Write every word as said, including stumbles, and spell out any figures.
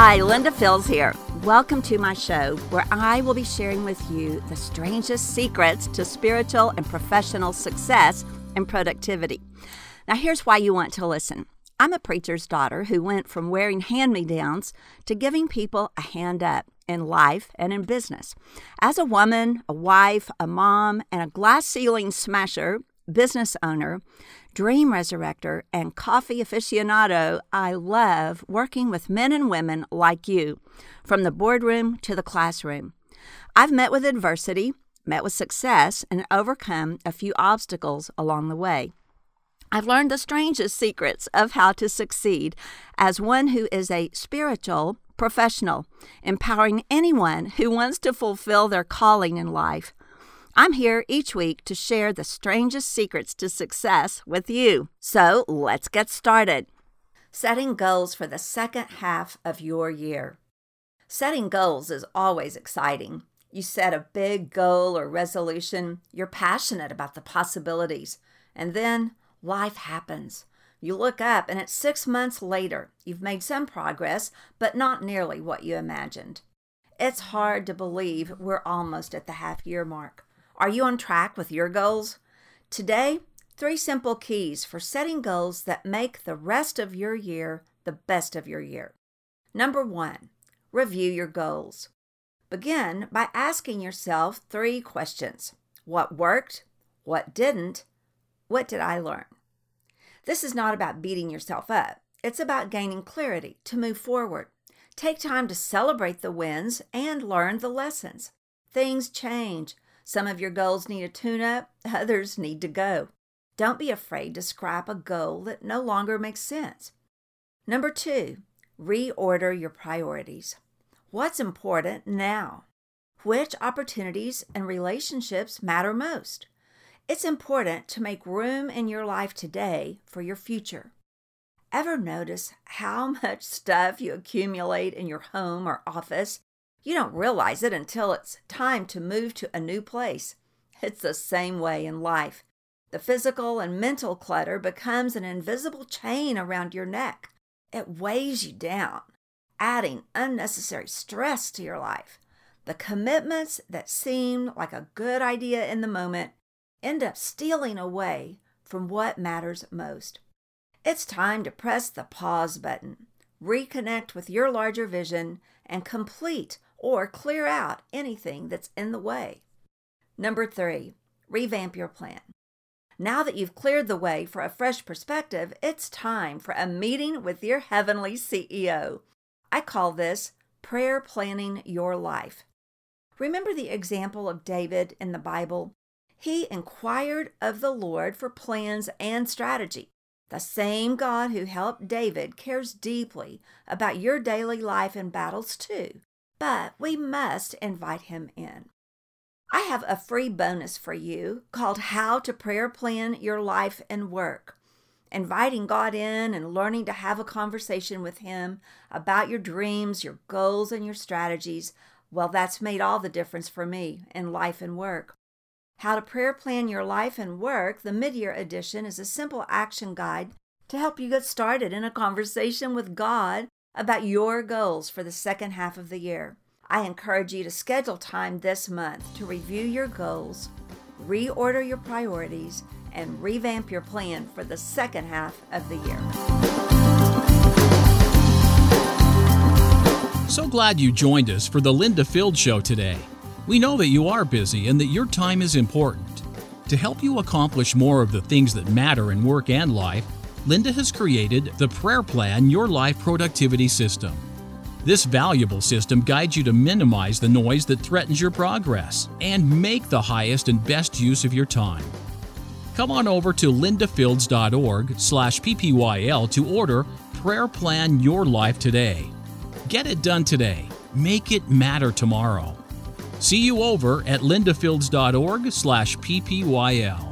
Hi, Linda Fields here. Welcome to my show where I will be sharing with you the strangest secrets to spiritual and professional success and productivity. Now, here's why you want to listen. I'm a preacher's daughter who went from wearing hand-me-downs to giving people a hand up in life and in business. As a woman, a wife, a mom, and a glass ceiling smasher, business owner, dream resurrector, and coffee aficionado, I love working with men and women like you, from the boardroom to the classroom. I've met with adversity, met with success, and overcome a few obstacles along the way. I've learned the strangest secrets of how to succeed as one who is a spiritual professional, empowering anyone who wants to fulfill their calling in life. I'm here each week to share the strangest secrets to success with you. So let's get started. Setting goals for the second half of your year. Setting goals is always exciting. You set a big goal or resolution. You're passionate about the possibilities. And then life happens. You look up and it's six months later. You've made some progress, but not nearly what you imagined. It's hard to believe we're almost at the half-year mark. Are you on track with your goals? Today, three simple keys for setting goals that make the rest of your year the best of your year. Number one, review your goals. Begin by asking yourself three questions. What worked? What didn't? What did I learn? This is not about beating yourself up. It's about gaining clarity to move forward. Take time to celebrate the wins and learn the lessons. Things change. Some of your goals need a tune-up, others need to go. Don't be afraid to scrap a goal that no longer makes sense. Number two, reorder your priorities. What's important now? Which opportunities and relationships matter most? It's important to make room in your life today for your future. Ever notice how much stuff you accumulate in your home or office? You don't realize it until it's time to move to a new place. It's the same way in life. The physical and mental clutter becomes an invisible chain around your neck. It weighs you down, adding unnecessary stress to your life. The commitments that seemed like a good idea in the moment end up stealing away from what matters most. It's time to press the pause button, reconnect with your larger vision, and complete or clear out anything that's in the way. Number three, revamp your plan. Now that you've cleared the way for a fresh perspective, it's time for a meeting with your heavenly C E O. I call this prayer planning your life. Remember the example of David in the Bible? He inquired of the Lord for plans and strategy. The same God who helped David cares deeply about your daily life and battles too, but we must invite him in. I have a free bonus for you called How to Prayer Plan Your Life and Work. Inviting God in and learning to have a conversation with him about your dreams, your goals, and your strategies, well, that's made all the difference for me in life and work. How to Prayer Plan Your Life and Work, the Mid-Year Edition, is a simple action guide to help you get started in a conversation with God about your goals for the second half of the year. I encourage you to schedule time this month to review your goals, reorder your priorities, and revamp your plan for the second half of the year. So glad you joined us for the Linda Field Show today. We know that you are busy and that your time is important. To help you accomplish more of the things that matter in work and life, Linda has created the Prayer Plan Your Life Productivity System. This valuable system guides you to minimize the noise that threatens your progress and make the highest and best use of your time. Come on over to linda fields dot org slash p p y l to order Prayer Plan Your Life today. Get it done today. Make it matter tomorrow. See you over at linda fields dot org slash p p y l.